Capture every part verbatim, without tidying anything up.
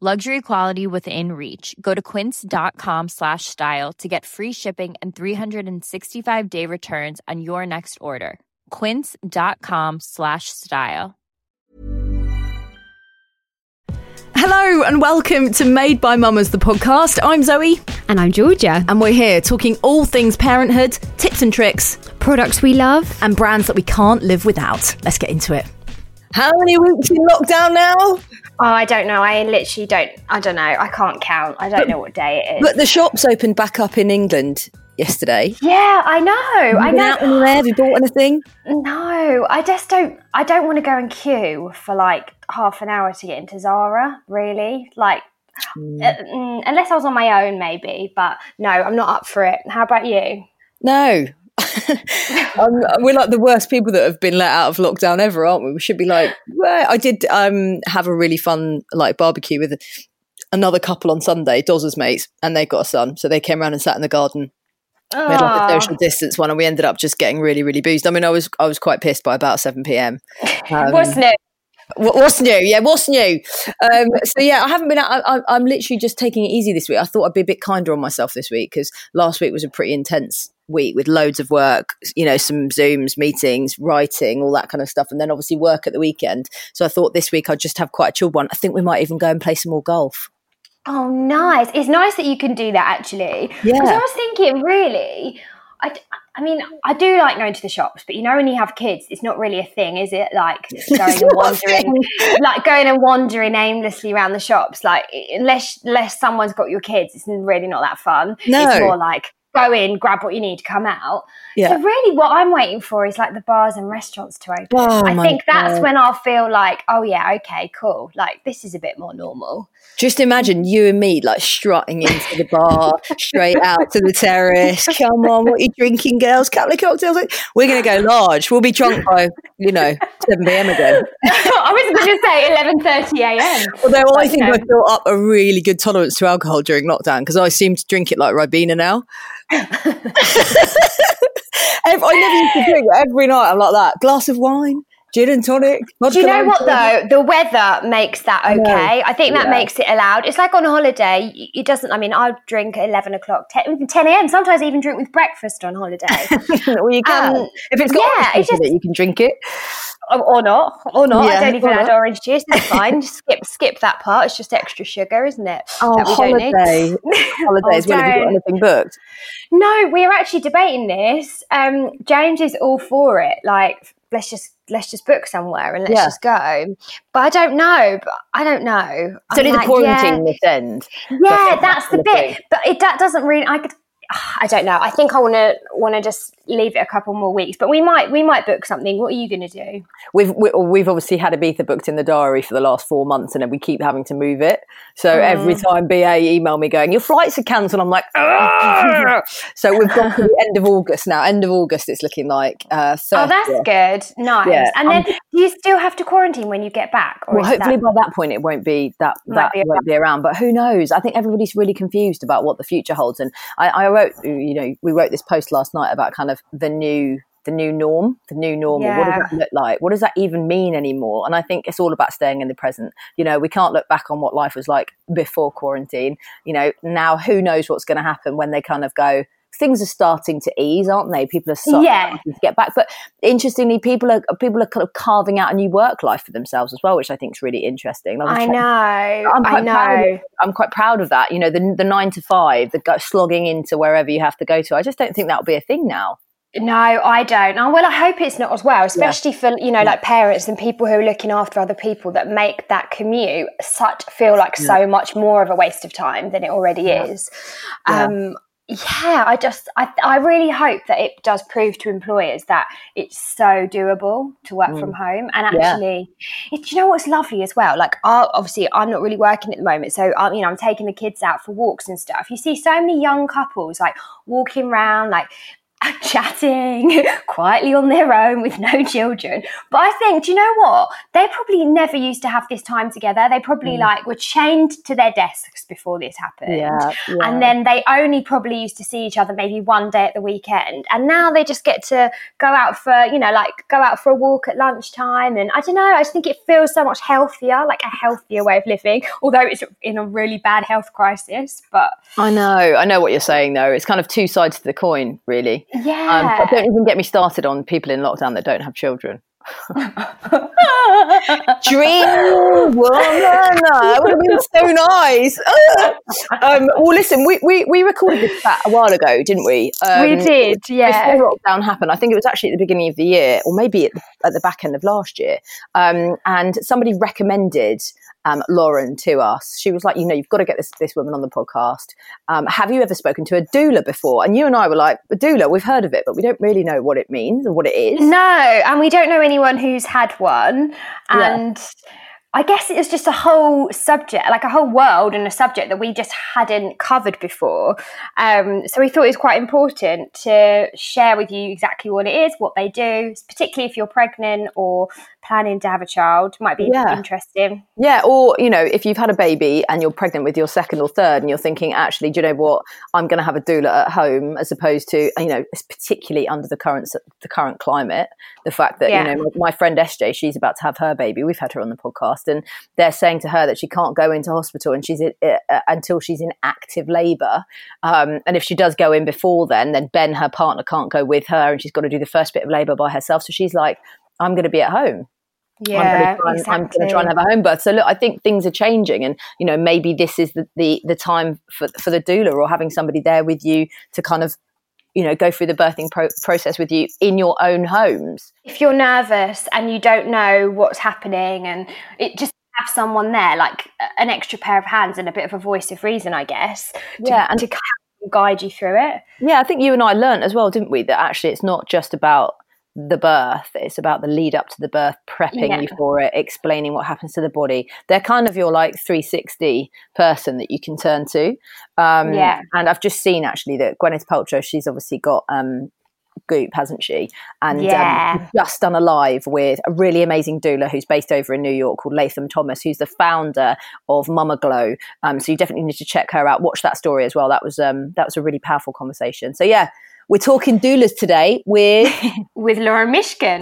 Luxury quality within reach. Go to quince.com slash style to get free shipping and three hundred sixty-five day returns on your next order. Quince.com slash style. Hello and welcome to Made by Mamas, the podcast. I'm Zoe. And I'm Georgia. And we're here talking all things parenthood, tips and tricks, products we love, and brands that we can't live without. Let's get into it. How many weeks in lockdown now? Oh, I don't know. I literally don't. I don't know. I can't count. I don't but, know what day it is. But the shops opened back up in England yesterday. Yeah, I know. I know. Out in there? Have you bought anything? No, I just don't. I don't want to go and queue for like half an hour to get into Zara. Really, like mm. uh, unless I was on my own, maybe. But no, I'm not up for it. How about you? No. um, we're like the worst people that have been let out of lockdown ever, aren't we? We should be like, well, I did um, have a really fun like barbecue with another couple on Sunday, Dozer's mates, and they got a son, so they came around and sat in the garden. Aww. We had like a social distance one, and we ended up just getting really, really boozed. I mean, I was I was quite pissed by about seven p.m. Um, what's new? What, what's new? Yeah, what's new? Um, so yeah, I haven't been. I, I, I'm literally just taking it easy this week. I thought I'd be a bit kinder on myself this week because last week was a pretty intense week with loads of work, you know, some Zooms, meetings, writing, all that kind of stuff, and then obviously work at the weekend. So I thought this week I'd just have quite a chilled one. I think we might even go and play some more golf. Oh, nice. It's nice that you can do that, actually. Yeah. Because I was thinking, really, I, I mean, I do like going to the shops, but you know, when you have kids, it's not really a thing, is it? Like going and wandering, like going and wandering aimlessly around the shops. Like unless, unless someone's got your kids, it's really not that fun. No. It's more like, go in, grab what you need, come out. Yeah. So really what I'm waiting for is like the bars and restaurants to open. Oh, I think that's God. When I'll feel like, oh yeah, okay, cool. Like this is a bit more normal. Just imagine you and me like strutting into the bar, straight out to the terrace. Come on, what are you drinking, girls? Couple of cocktails. We're going to go large. We'll be drunk by, you know, seven p.m. again. I was going to say eleven thirty a.m. Although I think okay. I built up a really good tolerance to alcohol during lockdown because I seem to drink it like Ribena now. I never used to drink. Every night I'm like that. Glass of wine, gin and tonic. Do you know what though? The weather makes that okay. No. I think that yeah. makes it allowed. It's like on holiday. It doesn't. I mean, I drink at eleven o'clock, ten a.m. Sometimes I even drink with breakfast on holiday. Well, you can. Um, if it's got yeah, orange juice in it, you can drink it. Or not, or not. Yeah, I don't even add not. orange juice. That's fine. skip, skip that part. It's just extra sugar, isn't it? Oh, that we holiday! Don't need. Holidays. When have you got anything booked? No, we are actually debating this. Um, James is all for it. Like, let's just let's just book somewhere and let's yeah. just go. But I don't know. But I don't know. So only like, the quarantine yeah. this end. Yeah, that's, that's the bit. Thing. But it that doesn't really. I could. I don't know. I think I want to want to just leave it a couple more weeks, but we might we might book something. What are you going to do? We've we, we've obviously had Ibiza booked in the diary for the last four months, and then we keep having to move it. So mm. every time B A email me going, your flights are cancelled, I'm like, argh! So we've gone to the end of August now. End of August, it's looking like. Uh, oh, that's good. Nice. Yeah. And then um, do you still have to quarantine when you get back? Or well, hopefully that... by that point it won't be that that be won't be around. But who knows? I think everybody's really confused about what the future holds, and I, I wrote. You know, we wrote this post last night about kind of the new, the new norm, the new normal. Yeah. What does that look like? What does that even mean anymore? And I think it's all about staying in the present. You know, we can't look back on what life was like before quarantine. You know, now who knows what's going to happen when they kind of go, things are starting to ease, aren't they? People are starting yeah. to get back. But interestingly, people are people are kind of carving out a new work life for themselves as well, which I think is really interesting. I know, I'm I know. Proud of, I'm quite proud of that. You know, the the nine to five, the go, slogging into wherever you have to go to. I just don't think that'll be a thing now. No, I don't. Oh, well, I hope it's not as well, especially yeah. for, you know, yeah. like parents and people who are looking after other people that make that commute such feel like yeah. so much more of a waste of time than it already yeah. is. Yeah. Um, yeah, I just, I, I really hope that it does prove to employers that it's so doable to work mm. from home. And actually, yeah. it, you know what's lovely as well? Like, I'll, obviously, I'm not really working at the moment, so I'm, you know, I'm taking the kids out for walks and stuff. You see so many young couples like walking around, like, chatting quietly on their own with no children. But I think, do you know what? They probably never used to have this time together. They probably mm. like were chained to their desks before this happened. Yeah, yeah. And then they only probably used to see each other maybe one day at the weekend. And now they just get to go out for, you know, like go out for a walk at lunchtime. And I don't know, I just think it feels so much healthier, like a healthier way of living, although it's in a really bad health crisis. But I know, I know what you're saying though. It's kind of two sides to the coin, really. Yeah. Um, don't even get me started on people in lockdown that don't have children. Dream woman, that would have been so nice. um, well, listen, we, we, we recorded this chat a while ago, didn't we? Um, we did, yeah. Before lockdown happened, I think it was actually at the beginning of the year, or maybe at the, at the back end of last year. Um, and somebody recommended um, Lauren to us. She was like, you know, you've got to get this this woman on the podcast. Um, have you ever spoken to a doula before? And you and I were like, a doula, we've heard of it, but we don't really know what it means or what it is. No, and we don't know anyone who's had one. And yeah. I guess it was just a whole subject, like a whole world and a subject that we just hadn't covered before. Um, so we thought it was quite important to share with you exactly what it is, what they do, particularly if you're pregnant or planning to have a child. Might be yeah. interesting. Yeah, or, you know, if you've had a baby and you're pregnant with your second or third and you're thinking, actually, do you know what, I'm going to have a doula at home as opposed to, you know, particularly under the current the current climate, the fact that, yeah. you know, my friend S J, she's about to have her baby. We've had her on the podcast. And they're saying to her that she can't go into hospital and she's in, uh, until she's in active labour. Um, and if she does go in before then, then Ben, her partner, can't go with her and she's got to do the first bit of labour by herself. So she's like, I'm going to be at home. Yeah, I'm going exactly. to try and have a home birth. So look, I think things are changing, and you know, maybe this is the the, the time for, for the doula or having somebody there with you to kind of, you know, go through the birthing pro- process with you in your own homes. If you're nervous and you don't know what's happening, and it just have someone there, like an extra pair of hands and a bit of a voice of reason, I guess, to, yeah, and to guide you through it. Yeah, I think you and I learned as well, didn't we, that actually it's not just about the birth, it's about the lead up to the birth, prepping yeah. you for it, explaining what happens to the body. They're kind of your like three sixty person that you can turn to. Um yeah. And I've just seen actually that Gwyneth Paltrow, she's obviously got um Goop, hasn't she? And yeah. um, just done a live with a really amazing doula who's based over in New York called Latham Thomas, who's the founder of Mama Glow. Um, so you definitely need to check her out. Watch that story as well. That was um, that was a really powerful conversation. So yeah, we're talking doulas today with with Lauren Mishkin.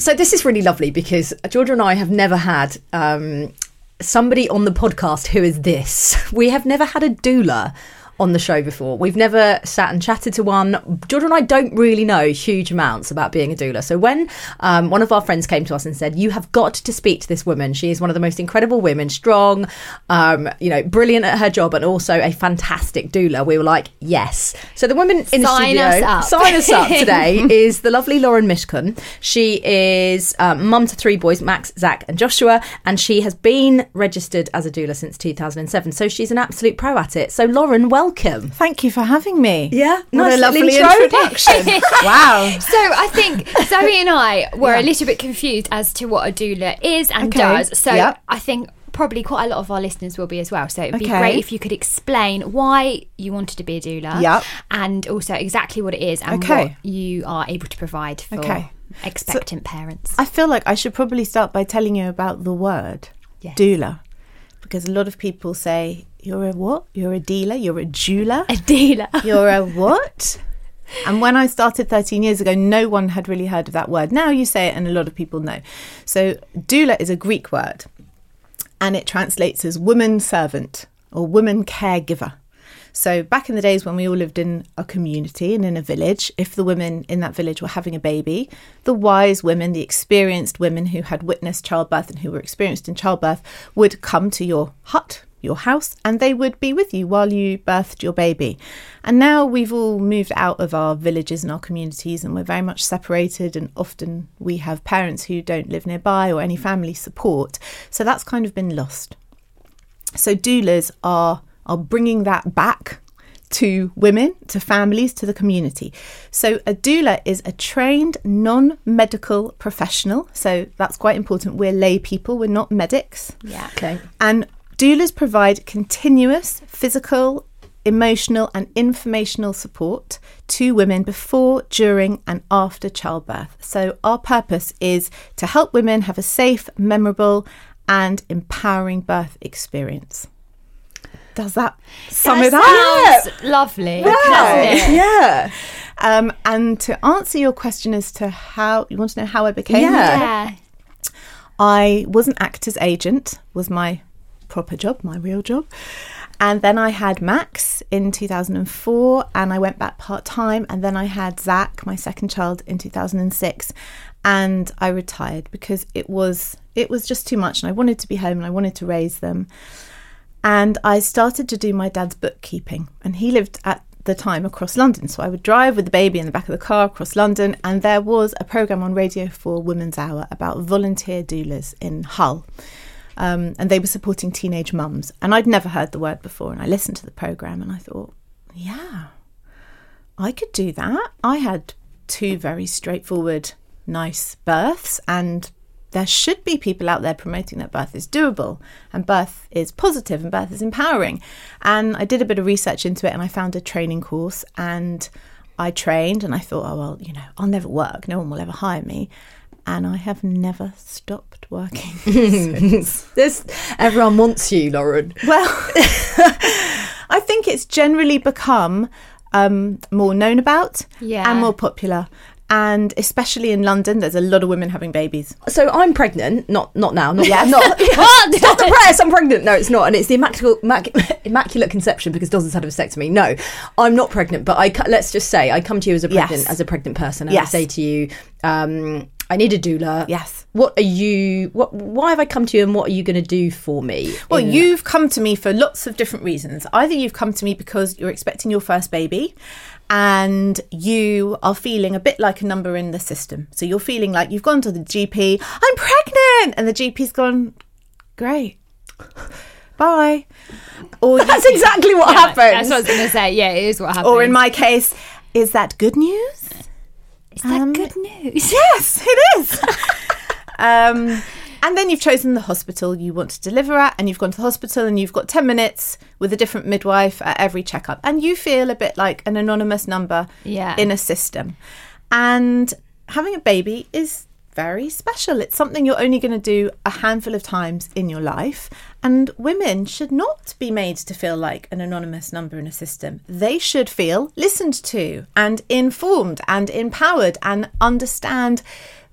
So this is really lovely because Georgia and I have never had um, somebody on the podcast who is this. We have never had a doula on the show before. We've never sat and chatted to one. Georgia and I don't really know huge amounts about being a doula. So when um, one of our friends came to us and said, you have got to speak to this woman. She is one of the most incredible women, strong, um, you know, brilliant at her job, and also a fantastic doula. We were like, yes. So the woman in sign the studio, us sign us up today, is the lovely Lauren Mishkin. She is um, mum to three boys, Max, Zach and Joshua, and she has been registered as a doula since two thousand seven. So she's an absolute pro at it. So Lauren, welcome. Welcome. Thank you for having me. Yeah, what nice a lovely intro. introduction. Wow. So I think Zoe and I were yeah. a little bit confused as to what a doula is and okay. does. So yep. I think probably quite a lot of our listeners will be as well. So it'd be okay. great if you could explain why you wanted to be a doula, yep. and also exactly what it is and okay. what you are able to provide for okay. expectant so parents. I feel like I should probably start by telling you about the word yes. doula, because a lot of people say, you're a what? You're a dealer? You're a jeweler? A dealer. You're a what? And when I started thirteen years ago, no one had really heard of that word. Now you say it and a lot of people know. So doula is a Greek word and it translates as woman servant or woman caregiver. So back in the days when we all lived in a community and in a village, if the women in that village were having a baby, the wise women, the experienced women who had witnessed childbirth and who were experienced in childbirth would come to your hut, your house, and they would be with you while you birthed your baby. And now we've all moved out of our villages and our communities, and we're very much separated, and often we have parents who don't live nearby or any family support. So that's kind of been lost. So doulas are are bringing that back to women, to families, to the community. So a doula is a trained non-medical professional. So that's quite important. We're lay people, we're not medics. Yeah. Okay. And doulas provide continuous physical, emotional and informational support to women before, during and after childbirth. So our purpose is to help women have a safe, memorable and empowering birth experience. Does that sum that it up? Yeah. Lovely. Yeah. Doesn't it? Yeah. Um, and to answer your question as to how, you want to know how I became? Yeah. yeah. I was an actor's agent, was my proper job, my real job. And then I had Max in two thousand four and I went back part-time. And then I had Zach, my second child, in two thousand six. And I retired because it was it was just too much. And I wanted to be home and I wanted to raise them. And I started to do my dad's bookkeeping, and he lived at the time across London. So I would drive with the baby in the back of the car across London, and there was a programme on Radio four Women's Hour about volunteer doulas in Hull. Um, and they were supporting teenage mums. And I'd never heard the word before, and I listened to the programme and I thought, yeah, I could do that. I had two very straightforward, nice births, and there should be people out there promoting that birth is doable and birth is positive and birth is empowering. And I did a bit of research into it and I found a training course and I trained and I thought, oh, well, you know, I'll never work. No one will ever hire me. And I have never stopped working since. This, everyone wants you, Lauren. Well, I think it's generally become um, more known about yeah. and more popular. And especially in London, there's a lot of women having babies. So I'm pregnant. Not not now. Not, yes. not, not, Stop the press. I'm pregnant. No, it's not. And it's the immaculate, immaculate conception because Dozer's had a vasectomy. No, I'm not pregnant. But I let's just say I come to you as a pregnant yes. as a pregnant person. And yes. I say to you, um, I need a doula. Yes. What are you? What? Why have I come to you and what are you going to do for me? Well, in- you've come to me for lots of different reasons. Either you've come to me because you're expecting your first baby and you are feeling a bit like a number in the system. So you're feeling like you've gone to the G P, I'm pregnant! And the G P's gone, great, bye. Or that's you, exactly what yeah, happens. That's what I was going to say. Yeah, it is what happens. Or in my case, is that good news? Is that um, good news? Yes, it is. um, and then you've chosen the hospital you want to deliver at, and you've gone to the hospital and you've got ten minutes with a different midwife at every checkup. And you feel a bit like an anonymous number yeah. in a system. And having a baby is very special. It's something you're only going to do a handful of times in your life. And women should not be made to feel like an anonymous number in a system. They should feel listened to and informed and empowered and understand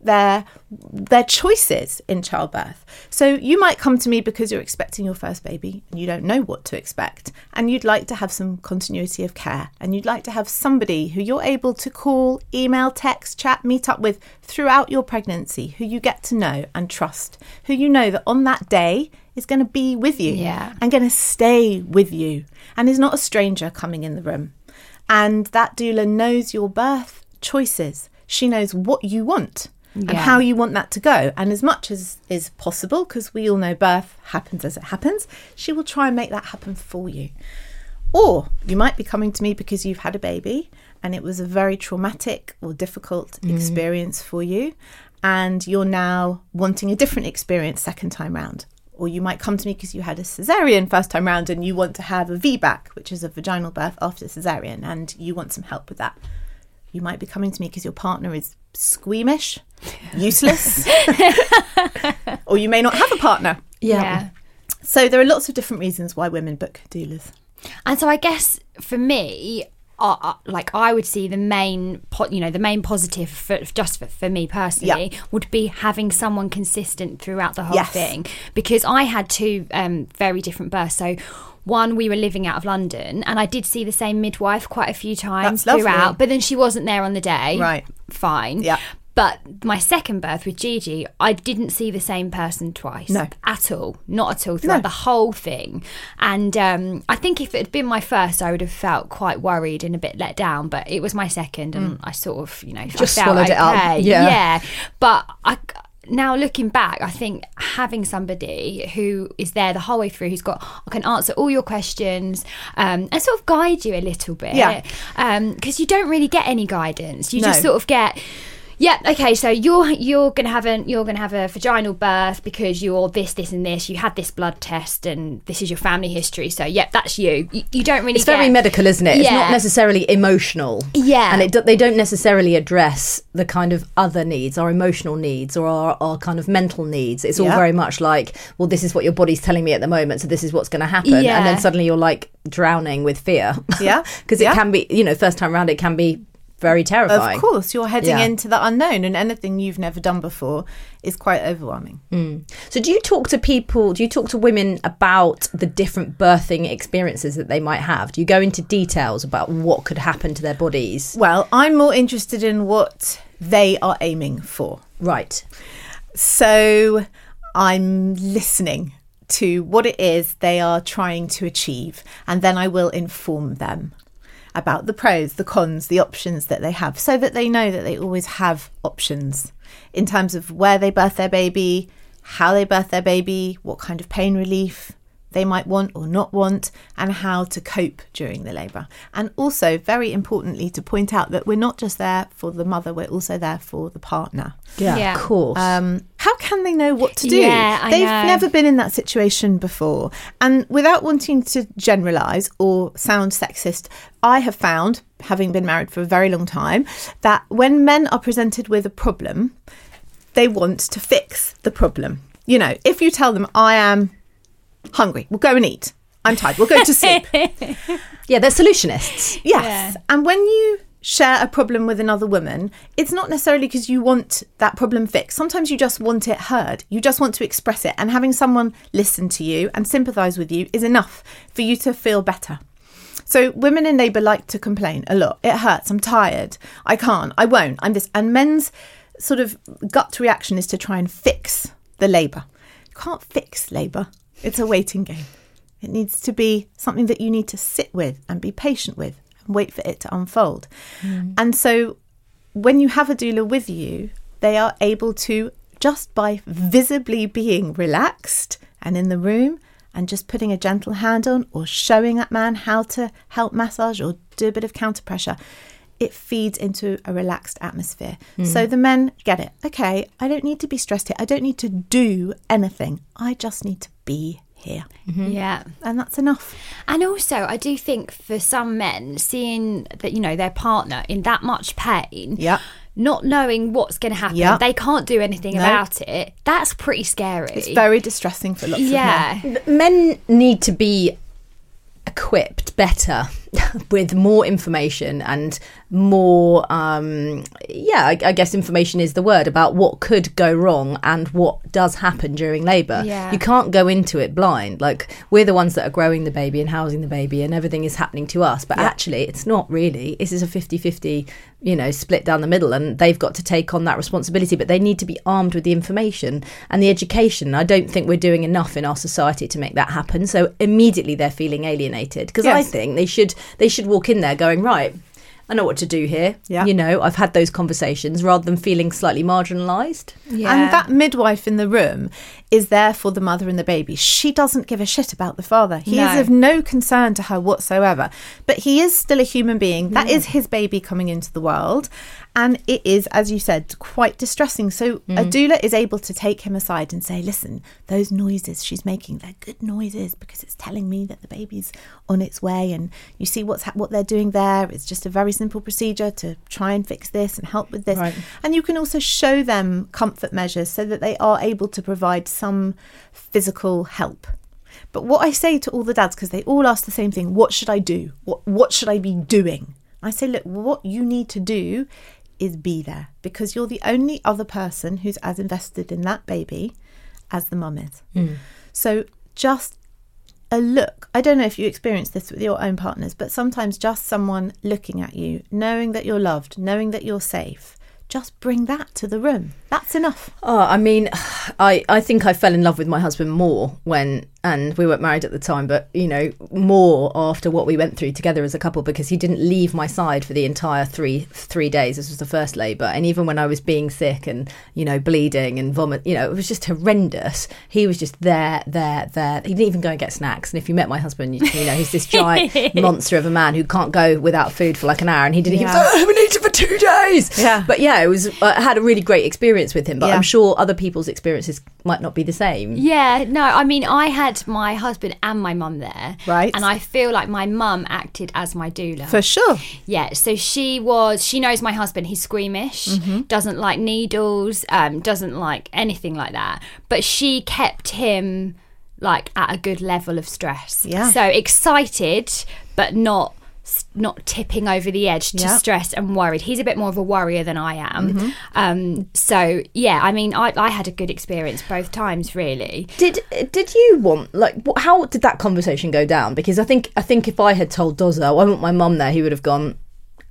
their their choices in childbirth. So you might come to me because you're expecting your first baby and you don't know what to expect and you'd like to have some continuity of care and you'd like to have somebody who you're able to call, email, text, chat, meet up with throughout your pregnancy, who you get to know and trust, who you know that on that day is going to be with you yeah. and going to stay with you and is not a stranger coming in the room. And that doula knows your birth choices. She knows what you want. Yeah. And how you want that to go. And as much as is possible, because we all know birth happens as it happens, she will try and make that happen for you. Or you might be coming to me because you've had a baby and it was a very traumatic or difficult mm. experience for you. And you're now wanting a different experience second time round. Or you might come to me because you had a cesarean first time round and you want to have a V BAC, which is a vaginal birth after cesarean, and you want some help with that. You might be coming to me because your partner is squeamish, useless, or you may not have a partner. Yeah. yeah. So there are lots of different reasons why women book doulas. And so I guess for me, Uh, like I would see the main, po- you know, the main positive for, just for, for me personally yeah. would be having someone consistent throughout the whole yes. thing, because I had two um, very different births. So one, we were living out of London, and I did see the same midwife quite a few times throughout, but then she wasn't there on the day. Right, fine. Yeah. But my second birth with Gigi, I didn't see the same person twice. No. At all. Not at all. Throughout no. the whole thing. And um, I think if it had been my first, I would have felt quite worried and a bit let down. But it was my second, and mm. I sort of, you know, just I felt swallowed okay. it up. Yeah. yeah. But I, now looking back, I think having somebody who is there the whole way through, who's got, I can answer all your questions um, and sort of guide you a little bit. Yeah. Because um, you don't really get any guidance. You no. just sort of get... Yeah. Okay. So you're you're gonna have a you're gonna have a vaginal birth because you're this this and this. You had this blood test and this is your family history. So yeah, that's you. You, you don't really. It's get... very medical, isn't it? Yeah. It's not necessarily emotional. Yeah. And it, they don't necessarily address the kind of other needs, our emotional needs, or our, our kind of mental needs. It's yeah. all very much like, well, this is what your body's telling me at the moment, so this is what's going to happen. Yeah. And then suddenly you're like drowning with fear. Yeah. Because yeah. it can be, you know, first time round, it can be. Very terrifying. Of course, you're heading yeah. into the unknown, and anything you've never done before is quite overwhelming. Mm. So do you talk to people, do you talk to women about the different birthing experiences that they might have? Do you go into details about what could happen to their bodies? Well, I'm more interested in what they are aiming for. Right. So I'm listening to what it is they are trying to achieve, and then I will inform them about the pros, the cons, the options that they have, so that they know that they always have options in terms of where they birth their baby, how they birth their baby, what kind of pain relief they might want or not want, and how to cope during the labour. And also, very importantly, to point out that we're not just there for the mother, we're also there for the partner. Yeah, yeah. Of course. Um, how can they know what to do? Yeah, I They've know. never been in that situation before. And without wanting to generalise or sound sexist, I have found, having been married for a very long time, that when men are presented with a problem, they want to fix the problem. You know, if you tell them, I am... hungry, we'll go and eat. I'm tired, we'll go to sleep. Yeah, they're solutionists. Yes. Yeah. And when you share a problem with another woman, it's not necessarily because you want that problem fixed. Sometimes you just want it heard. You just want to express it. And having someone listen to you and sympathise with you is enough for you to feel better. So women in labour like to complain a lot. It hurts. I'm tired. I can't. I won't. I'm this. And men's sort of gut reaction is to try and fix the labour. You can't fix labour. It's a waiting game. It needs to be something that you need to sit with and be patient with and wait for it to unfold. Mm. And so when you have a doula with you, they are able to, just by visibly being relaxed and in the room and just putting a gentle hand on or showing that man how to help massage or do a bit of counter pressure, it feeds into a relaxed atmosphere. Mm. So the men get it. Okay, I don't need to be stressed here. I don't need to do anything. I just need to be here. Mm-hmm. Yeah. And that's enough. And also, I do think for some men, seeing that, you know, their partner in that much pain, yeah, not knowing what's going to happen, yeah, they can't do anything no. about it, that's pretty scary. It's very distressing for lots yeah. of men. Men need to be equipped better with more information and more um yeah I, I guess information is the word, about what could go wrong and what does happen during labour. Yeah. You can't go into it blind. Like, we're the ones that are growing the baby and housing the baby and everything is happening to us, but yeah. actually it's not really. This is a fifty-fifty, you know, split down the middle, and they've got to take on that responsibility, but they need to be armed with the information and the education. I don't think we're doing enough in our society to make that happen, so immediately they're feeling alienated, because yes. I think they should they should walk in there going, right, I know what to do here. Yeah. You know, I've had those conversations, rather than feeling slightly marginalised. Yeah. And that midwife in the room is there for the mother and the baby. She doesn't give a shit about the father. He no. is of no concern to her whatsoever. But he is still a human being. That mm. is his baby coming into the world. And it is, as you said, quite distressing. So mm. a doula is able to take him aside and say, listen, those noises she's making, they're good noises because it's telling me that the baby's on its way. And you see what's ha- what they're doing there. It's just a very simple procedure to try and fix this and help with this. Right. And you can also show them comfort measures so that they are able to provide some physical help. But what I say to all the dads, because they all ask the same thing, what should I do? What, what should I be doing? I say, look, what you need to do is be there, because you're the only other person who's as invested in that baby as the mum is. Mm. So just a look. I don't know if you experience this with your own partners, but sometimes just someone looking at you, knowing that you're loved, knowing that you're safe, just bring that to the room. That's enough. Oh, I mean, I, I think I fell in love with my husband more when, and we weren't married at the time, but, you know, more after what we went through together as a couple, because he didn't leave my side for the entire three three days. This was the first labour. And even when I was being sick and, you know, bleeding and vomit, you know, it was just horrendous. He was just there, there, there. He didn't even go and get snacks. And if you met my husband, you, you know, he's this giant monster of a man who can't go without food for like an hour. And he didn't, yeah. He was like, I haven't eaten for two days. Yeah. But yeah, it was, I had a really great experience with him, but yeah. I'm sure other people's experiences might not be the same. Yeah, no, I mean, I had my husband and my mum there. Right. And I feel like my mum acted as my doula. For sure. Yeah, so she was, she knows my husband, he's squeamish, mm-hmm. doesn't like needles, um, doesn't like anything like that. But she kept him, like, at a good level of stress. Yeah. So excited, but not not tipping over the edge to yep. stress and worried. He's a bit more of a worrier than I am. Mm-hmm. Um, so, yeah, I mean, I, I had a good experience both times, really. Did did you want, like, how did that conversation go down? Because I think I think if I had told Dozer, I want my mum there, he would have gone,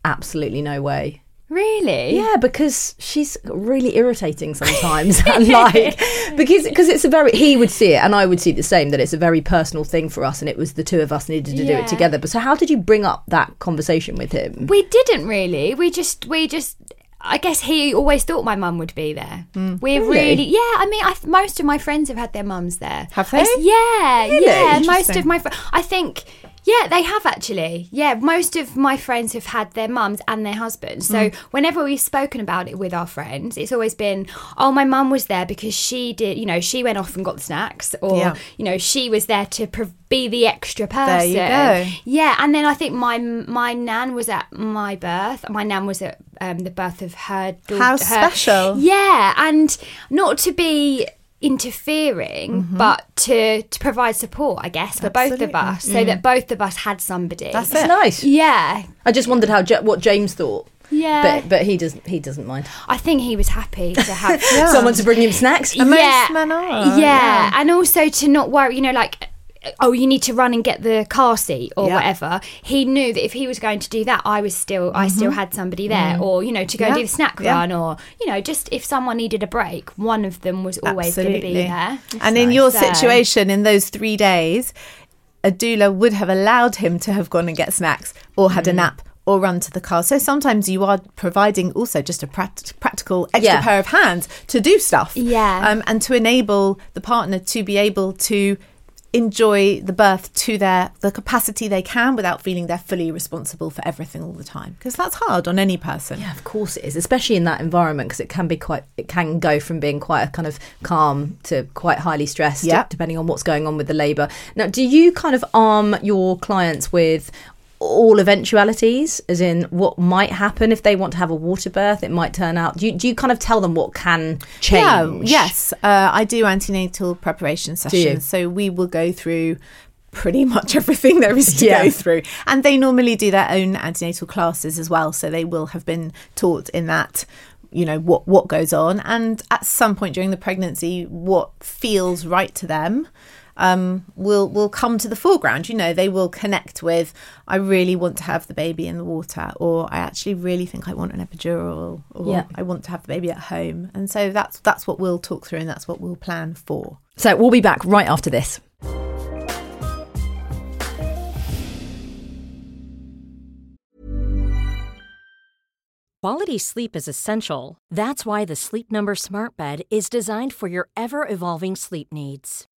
absolutely no way. Really? Yeah, because she's really irritating sometimes. And like, because cause it's a very, he would see it and I would see the same, that it's a very personal thing for us, and it was the two of us needed to yeah. do it together. But so how did you bring up that conversation with him? We didn't really. We just, we just, I guess he always thought my mum would be there. Mm. We're really? really, yeah. I mean, I, most of my friends have had their mums there. Have they? I, yeah, really? yeah. Most of my friends, I think. Yeah, they have actually. Yeah, most of my friends have had their mums and their husbands. So mm. whenever we've spoken about it with our friends, it's always been, oh, my mum was there because she did, you know, she went off and got the snacks, or, yeah. you know, she was there to pre- be the extra person. There you go. Yeah, and then I think my my nan was at my birth. My nan was at um, the birth of her daughter. How special. Her, yeah, and not to be interfering, mm-hmm. but to to provide support, I guess, for Absolutely. both of us, so mm. that both of us had somebody. That's, That's nice. Yeah. I just wondered how what James thought. Yeah, but but he doesn't he doesn't mind. I think he was happy to have yeah. someone to bring him snacks. Yeah, yeah. yeah, and also to not worry. You know, like, oh, you need to run and get the car seat or yeah. whatever. He knew that if he was going to do that, I was still, mm-hmm. I still had somebody there, mm. or, you know, to go yeah. do the snack yeah. run, or, you know, just if someone needed a break, one of them was always going to be there. It's and nice. in your so. situation, in those three days, a doula would have allowed him to have gone and get snacks, or had mm. a nap, or run to the car. So sometimes you are providing also just a prat- practical extra yeah. pair of hands to do stuff, yeah, um, and to enable the partner to be able to enjoy the birth to their the capacity they can, without feeling they're fully responsible for everything all the time, because that's hard on any person. Yeah, of course it is, especially in that environment, because it can be quite it can go from being quite a kind of calm to quite highly stressed, yeah. depending on what's going on with the labour. Now, do you kind of arm your clients with all eventualities, as in what might happen if they want to have a water birth? It might turn out, do you, do you kind of tell them what can change? Yeah, yes, uh, I do antenatal preparation sessions, so we will go through pretty much everything there is to yeah. go through, and they normally do their own antenatal classes as well, so they will have been taught in that, you know, what what goes on, and at some point during the pregnancy what feels right to them Um, will will come to the foreground. You know, they will connect with, I really want to have the baby in the water, or I actually really think I want an epidural, or yeah. I want to have the baby at home. And so that's that's what we'll talk through, and that's what we'll plan for. So we'll be back right after this. Quality sleep is essential. That's why the Sleep Number Smart Bed is designed for your ever-evolving sleep needs.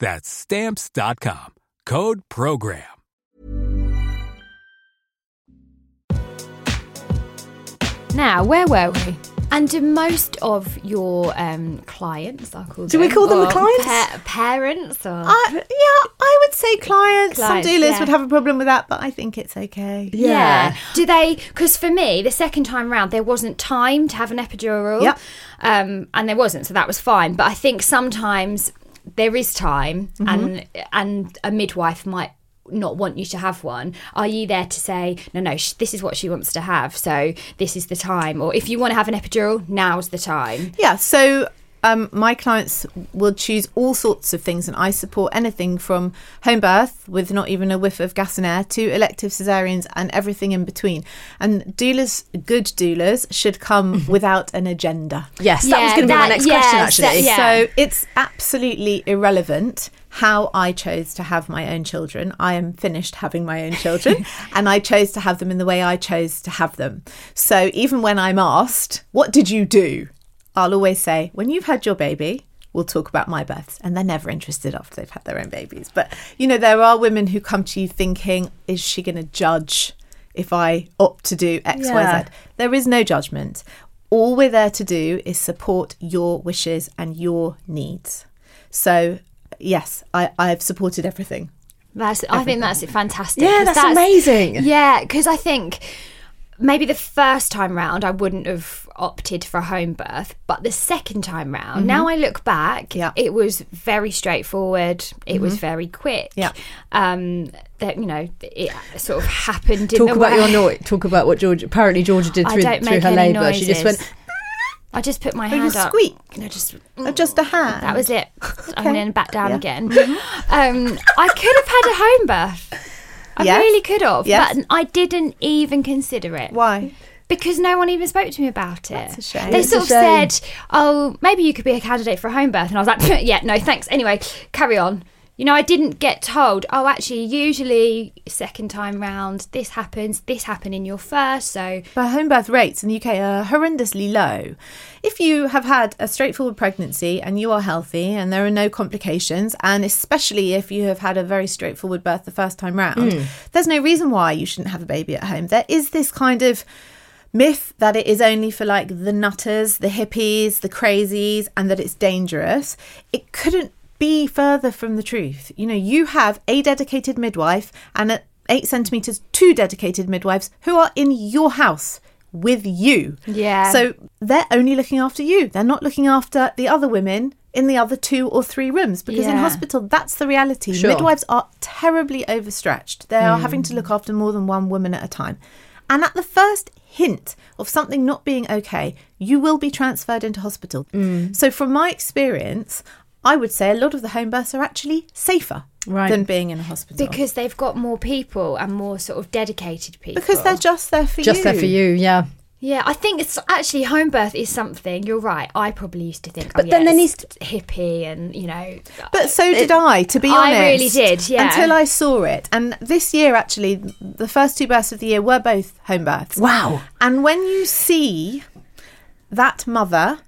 That's Stamps dot com. Code PROGRAM. Now, where were we? And do most of your um, clients, I call them. Do we call them the clients? Pa- parents? Or uh, yeah, I would say clients. clients Some doulas yeah. would have a problem with that, but I think it's okay. Yeah. yeah. Do they, because for me, the second time round, there wasn't time to have an epidural. Yep. Um, and there wasn't, so that was fine. But I think sometimes there is time, mm-hmm. and and a midwife might not want you to have one. Are you there to say, no, no, sh- this is what she wants to have, so this is the time? Or if you want to have an epidural, now's the time. Yeah, so um, my clients will choose all sorts of things, and I support anything from home birth with not even a whiff of gas and air to elective caesareans and everything in between. And doulas, good doulas, should come without an agenda. Yes, yeah, that was going to be my next yeah, question, actually. That, yeah. So it's absolutely irrelevant how I chose to have my own children. I am finished having my own children and I chose to have them in the way I chose to have them. So even when I'm asked, what did you do? I'll always say, when you've had your baby, we'll talk about my births. And they're never interested after they've had their own babies. But, you know, there are women who come to you thinking, is she going to judge if I opt to do X, yeah. Y, Z? There is no judgment. All we're there to do is support your wishes and your needs. So yes, I, I've supported everything. That's, everything. I think that's fantastic. Yeah, that's, that's amazing. Yeah, because I think maybe the first time round I wouldn't have opted for a home birth, but the second time round, mm-hmm. now I look back, yeah. it was very straightforward. It mm-hmm. was very quick. Yeah. Um, that, you know, it sort of happened. Talk in about way. your noise. Talk about what Georgia. Apparently, Georgia did through, through her labour. She just went. I just put my hand up. Squeak. And I just mm, just a hand. That was it. Okay. And then back down yeah. again. Mm-hmm. Um, I could have had a home birth. I yes. really could have, yes. but I didn't even consider it. Why? Because no one even spoke to me about it. That's a shame. They it's sort of shame. said, "Oh, maybe you could be a candidate for a home birth," and I was like, "Yeah, no, thanks." Anyway, carry on. You know, I didn't get told, oh, actually, usually second time round, this happens, this happened in your first, so... But home birth rates in the U K are horrendously low. If you have had a straightforward pregnancy and you are healthy and there are no complications, and especially if you have had a very straightforward birth the first time round, mm. there's no reason why you shouldn't have a baby at home. There is this kind of myth that it is only for like the nutters, the hippies, the crazies, and that it's dangerous. It couldn't be further from the truth. You know, you have a dedicated midwife and at eight centimetres, two dedicated midwives who are in your house with you. Yeah. So they're only looking after you. They're not looking after the other women in the other two or three rooms because yeah. in hospital, that's the reality. Sure. Midwives are terribly overstretched. They are mm. having to look after more than one woman at a time. And at the first hint of something not being okay, you will be transferred into hospital. Mm. So from my experience, I would say a lot of the home births are actually safer right. than being in a hospital. Because they've got more people and more sort of dedicated people. Because they're just there for you. Just there for you, yeah. Yeah, I think it's actually home birth is something, you're right, I probably used to think, but oh, then yeah, there needs to... hippie and, you know. But so it, did I, to be honest. I really did, yeah. Until I saw it. And this year, actually, the first two births of the year were both home births. Wow. And when you see that mother,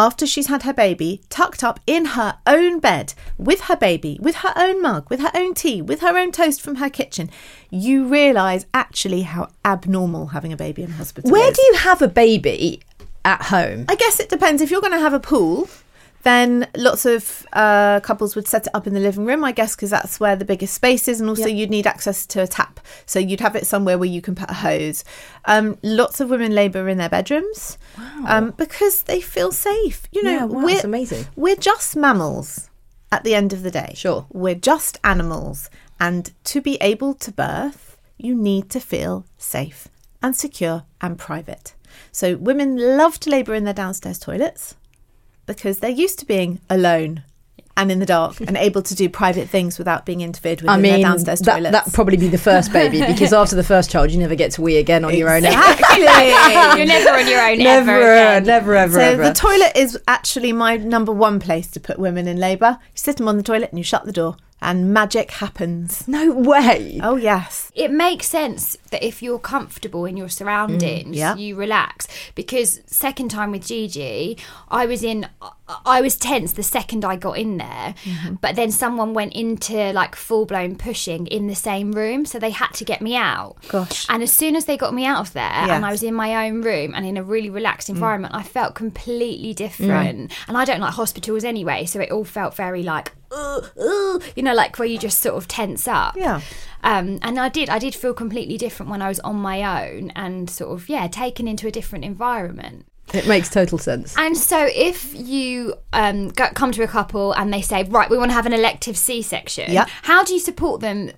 after she's had her baby, tucked up in her own bed, with her baby, with her own mug, with her own tea, with her own toast from her kitchen, you realise actually how abnormal having a baby in hospital is. Where do you have a baby at home? I guess it depends. If you're going to have a pool, Then lots of uh, couples would set it up in the living room, I guess, because that's where the biggest space is. And also yep. you'd need access to a tap. So you'd have it somewhere where you can put a hose. Um, lots of women labour in their bedrooms wow. um, because they feel safe. You know, yeah, wow, we're, that's amazing. We're just mammals at the end of the day. Sure. We're just animals. And to be able to birth, you need to feel safe and secure and private. So women love to labour in their downstairs toilets, because they're used to being alone and in the dark and able to do private things without being interfered with I in mean, their downstairs that, toilets. That'd probably be the first baby, because after the first child, you never get to wee again on your own. Exactly. You're never on your own never, ever again. Never, ever, so ever. So the toilet is actually my number one place to put women in labour. You sit them on the toilet and you shut the door. And magic happens. No way. Oh, yes. It makes sense that if you're comfortable in your surroundings, mm, yeah. you relax. Because second time with Gigi, I was in, I was tense the second I got in there. Mm-hmm. But then someone went into like full-blown pushing in the same room. So they had to get me out. Gosh. And as soon as they got me out of there yes. and I was in my own room and in a really relaxed environment, mm. I felt completely different. Mm. And I don't like hospitals anyway. So it all felt very like, Uh, uh, you know, like where you just sort of tense up. Yeah. Um, and I did, I did feel completely different when I was on my own and sort of, yeah, taken into a different environment. It makes total sense. And so if you um, go, come to a couple and they say, right, we want to have an elective C-section, yep. how do you support them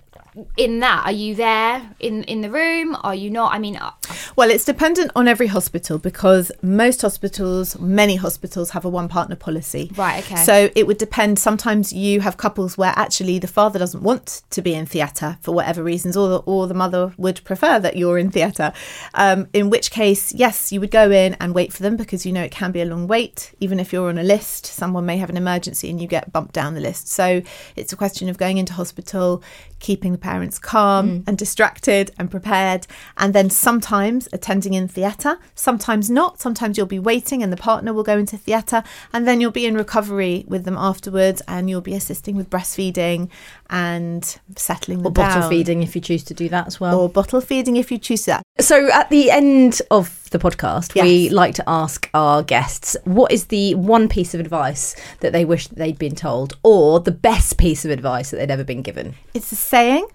in that? Are you there in, in the room? Are you not? I mean... Uh, well, it's dependent on every hospital, because most hospitals, many hospitals have a one-partner policy. Right, okay. So it would depend. Sometimes you have couples where actually the father doesn't want to be in theatre for whatever reasons, or the, or the mother would prefer that you're in theatre. Um, in which case, yes, you would go in and wait for them, because you know it can be a long wait. Even if you're on a list, someone may have an emergency and you get bumped down the list. So it's a question of going into hospital, keeping the parents calm mm. and distracted and prepared, and then sometimes attending in theatre, sometimes not. Sometimes you'll be waiting and the partner will go into theatre, and then you'll be in recovery with them afterwards, and you'll be assisting with breastfeeding and settling them or down. Bottle feeding if you choose to do that as well, or bottle feeding if you choose that. So at the end of the podcast, yes. we like to ask our guests, what is the one piece of advice that they wish they'd been told, or the best piece of advice that they'd ever been given? It's a saying,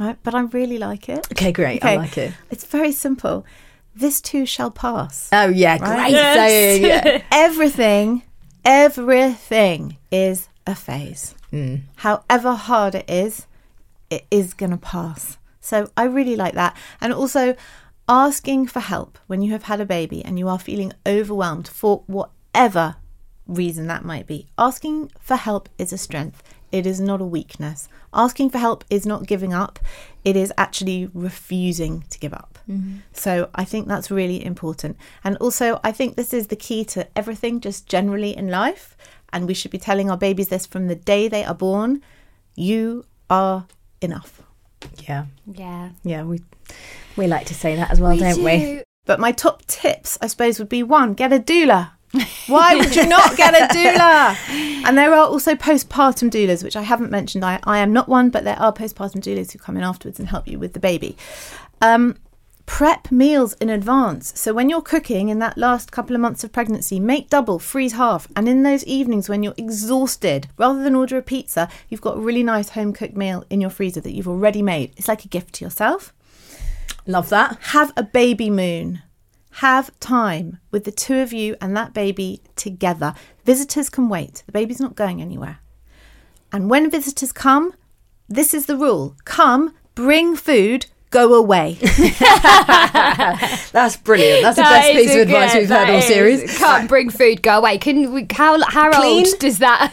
right? But I really like it. Okay, great. Okay. I like it. It's very simple. This too shall pass. Oh, yeah. Right? Great yes. saying. Yeah. Everything, everything is a phase. Mm. However hard it is, it is going to pass. So I really like that. And also, asking for help when you have had a baby and you are feeling overwhelmed for whatever reason that might be. Asking for help is a strength. It is not a weakness. Asking for help is not giving up. It is actually refusing to give up. Mm-hmm. So I think that's really important. And also, I think this is the key to everything just generally in life. And we should be telling our babies this from the day they are born. You are enough. Yeah. Yeah. Yeah, we... We like to say that as well, we don't do. we? But my top tips, I suppose, would be one, get a doula. Why would you not get a doula? And there are also postpartum doulas, which I haven't mentioned. I, I am not one, but there are postpartum doulas who come in afterwards and help you with the baby. Um, prep meals in advance. So when you're cooking in that last couple of months of pregnancy, make double, freeze half. And in those evenings when you're exhausted, rather than order a pizza, you've got a really nice home-cooked meal in your freezer that you've already made. It's like a gift to yourself. Love that. Have a baby moon. Have time with the two of you and that baby together. Visitors can wait. The baby's not going anywhere. And when visitors come, this is the rule. Come, bring food, go away. That's brilliant. That's that the best piece of advice good, we've heard all is. series. Come, bring food, go away. Can we, how how Clean? old does that,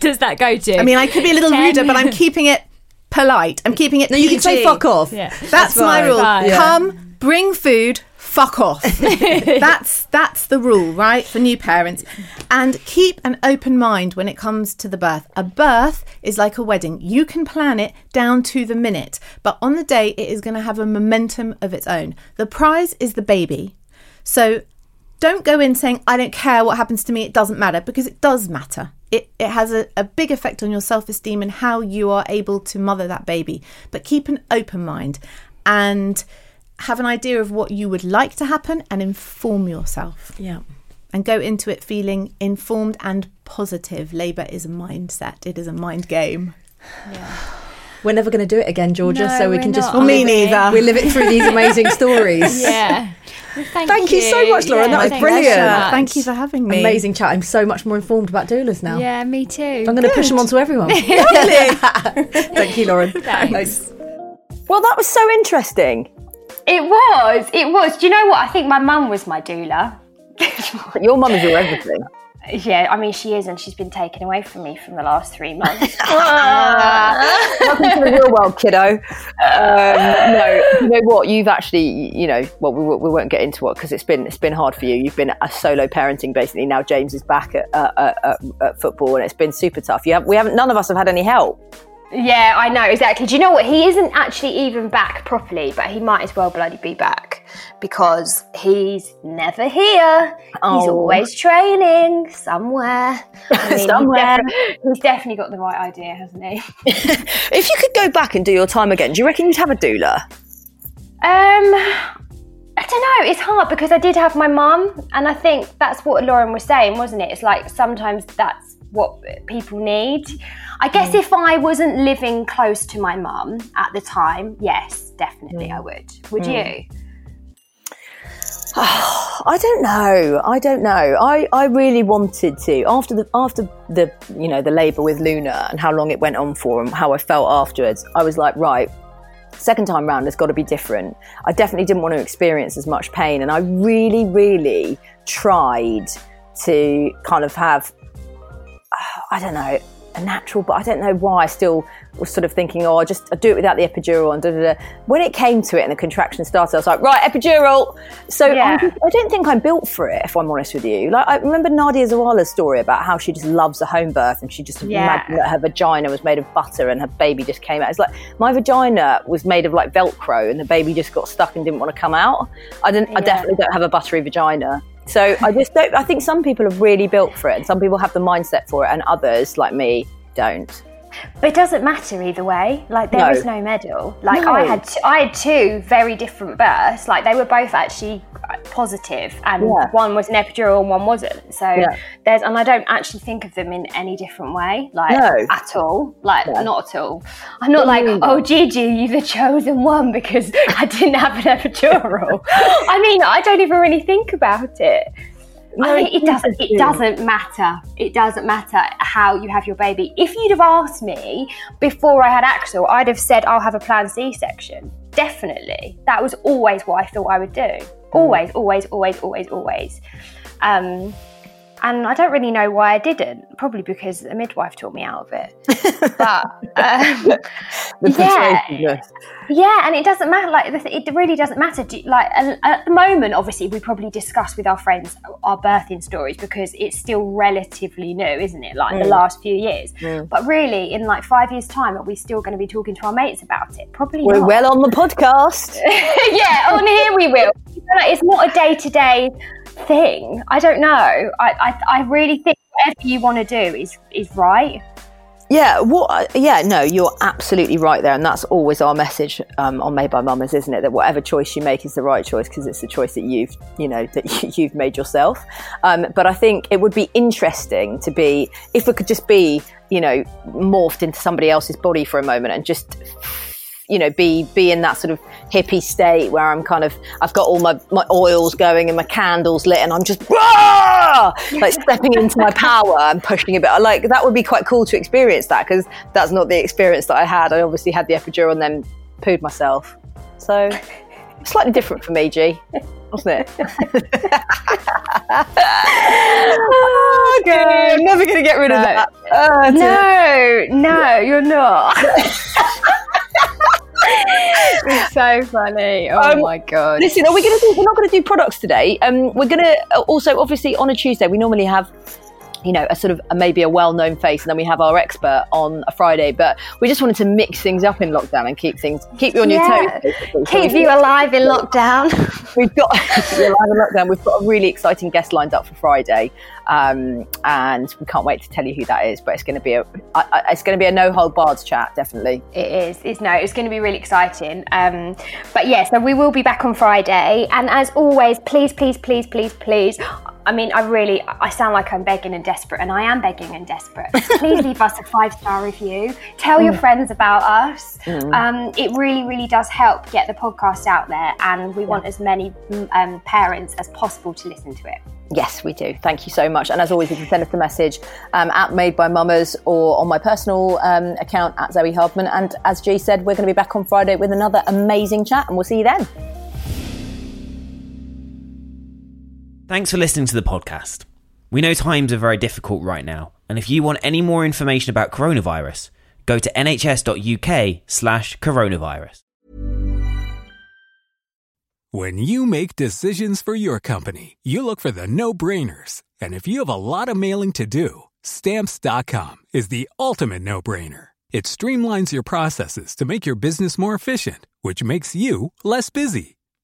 does that go to? I mean, I could be a little ruder, but I'm keeping it polite. I'm keeping it. No, you can say fuck off. Yeah. That's, that's my rule. Bye. Come, yeah. bring food, fuck off. that's that's the rule, right, for new parents. And keep an open mind when it comes to the birth. A birth is like a wedding. You can plan it down to the minute, but on the day it is going to have a momentum of its own. The prize is the baby. So don't go in saying, I don't care what happens to me, it doesn't matter, because it does matter. It, it has a, a big effect on your self-esteem and how you are able to mother that baby. But keep an open mind and have an idea of what you would like to happen and inform yourself. Yeah. and go into it feeling informed and positive. Labour is a mindset. It is a mind game. Yeah. We're never going to do it again, Georgia, no, so we can not. just... Well, me neither. We live it through these amazing stories. Yeah. Well, thank thank you. you so much, Lauren. Yeah, that was brilliant. So thank you for having me. Amazing chat. I'm so much more informed about doulas now. Yeah, me too. I'm going to push them onto everyone. Thank you, Lauren. Thanks. Thanks. Well, that was so interesting. It was. It was. Do you know what? I think my mum was my doula. Your mum is your everything. Yeah, I mean, she is, and she's been taken away from me from the last three months. uh, Welcome to the real world, kiddo. Um, no, you know what? You've actually, you know, well, we, we won't get into it because it's been it's been hard for you. You've been a solo parenting basically. Now James is back at, uh, at, at football, and it's been super tough. You have, we haven't. None of us have had any help. Yeah, I know, exactly. Do you know what? He isn't actually even back properly, but he might as well bloody be back because he's never here. Oh. He's always training somewhere. I mean, somewhere. He's definitely, he's definitely got the right idea, hasn't he? If you could go back and do your time again, do you reckon you'd have a doula? Um... I don't know, it's hard because I did have my mum, and I think that's what Lauren was saying, wasn't it? It's like sometimes that's what people need. I guess mm. if I wasn't living close to my mum at the time, yes, definitely mm. I would. Would mm. you? Oh, I don't know. I don't know. I, I really wanted to. After the after the you know, the labour with Luna and how long it went on for and how I felt afterwards, I was like, right, second time round has got to be different. I definitely didn't want to experience as much pain, and I really really tried to kind of have, I don't know, a natural, but I don't know why I still was sort of thinking, oh, I just I do it without the epidural and da da da. When it came to it and the contraction started, I was like, right, epidural. So yeah. I, I don't think I'm built for it, if I'm honest with you. Like, I remember Nadia Zawala's story about how she just loves a home birth, and she just yeah. imagined that her vagina was made of butter and her baby just came out. It's like, my vagina was made of like Velcro and the baby just got stuck and didn't want to come out. I didn't. Yeah. I definitely don't have a buttery vagina. So I just don't, I think some people have really built for it, and some people have the mindset for it, and others, like me, don't. But it doesn't matter either way. Like, there no. is no medal. Like, no. I had t- I had two very different births. Like, they were both actually positive, and yeah. one was an epidural and one wasn't. So yeah. there's, and I don't actually think of them in any different way, like no. at all. Like, yeah. not at all. I'm not like, oh, Gigi, you're the chosen one because I didn't have an epidural. I mean, I don't even really think about it. No, I think it doesn't, it doesn't matter. It doesn't matter how you have your baby. If you'd have asked me before I had Axel, I'd have said I'll have a planned C-section. Definitely. That was always what I thought I would do. Always, always, always, always, always. Um, and I don't really know why I didn't. Probably because the midwife taught me out of it. But um, yeah, yeah, and it doesn't matter. Like, it really doesn't matter. Do, like at the moment, obviously, we probably discuss with our friends our birthing stories because it's still relatively new, isn't it? Like mm. the last few years. Mm. But really, in like five years' time, are we still going to be talking to our mates about it? Probably. We're not. Well on the podcast. Yeah, on here we will. Like, it's not a day-to-day thing. I don't know. I I, I really think whatever you want to do is is right. Yeah. What? Yeah. No, you're absolutely right there, and that's always our message um, on Made by Mamas, isn't it? That whatever choice you make is the right choice because it's the choice that you've you know that you've made yourself. Um, but I think it would be interesting to be if we could just be you know morphed into somebody else's body for a moment and just. you know, be, be in that sort of hippie state where I'm kind of, I've got all my, my oils going and my candles lit and I'm just, rah! Like stepping into my power and pushing a bit. I like, that would be quite cool to experience that because that's not the experience that I had. I obviously had the epidural and then pooed myself. So slightly different for me, G, wasn't it? Oh, okay. I'm never going to get rid no. of that. Oh, no, no, you're not. It's so funny. Oh um, my god. Listen, are we gonna do we're not gonna do products today. Um we're gonna also obviously on a Tuesday we normally have you know, a sort of a, maybe a well-known face, and then we have our expert on a Friday. But we just wanted to mix things up in lockdown and keep things, keep you on your yeah. toes. Keep so you alive in lockdown. We've got keep you alive in lockdown. We've got a really exciting guest lined up for Friday, um, and we can't wait to tell you who that is. But it's going to be a, I, I, it's going to be a no hold barred chat, definitely. It is. It's no. It's going to be really exciting. Um, but yeah, so we will be back on Friday, and as always, please, please, please, please, please. I mean, I really, I sound like I'm begging and desperate, and I am begging and desperate. Please leave us a five-star review. Tell mm. your friends about us. Mm. Um, it really, really does help get the podcast out there, and we yeah. want as many um, parents as possible to listen to it. Yes, we do. Thank you so much. And as always, you can send us a message um, at Made by Mamas or on my personal um, account at Zoe Hardman. And as G said, we're going to be back on Friday with another amazing chat, and we'll see you then. Thanks for listening to the podcast. We know times are very difficult right now, and if you want any more information about coronavirus, go to nhs.uk slash coronavirus. When you make decisions for your company, you look for the no-brainers. And if you have a lot of mailing to do, Stamps dot com is the ultimate no-brainer. It streamlines your processes to make your business more efficient, which makes you less busy.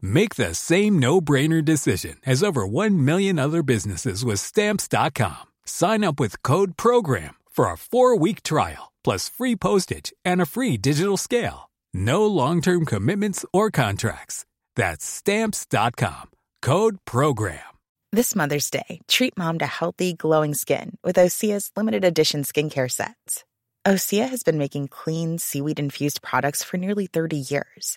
Make the same no-brainer decision as over one million other businesses with Stamps dot com. Sign up with code PROGRAM for a four-week trial, plus free postage and a free digital scale. No long-term commitments or contracts. That's Stamps dot com, code PROGRAM. This Mother's Day, treat mom to healthy, glowing skin with Osea's limited-edition skincare sets. Osea has been making clean, seaweed-infused products for nearly thirty years.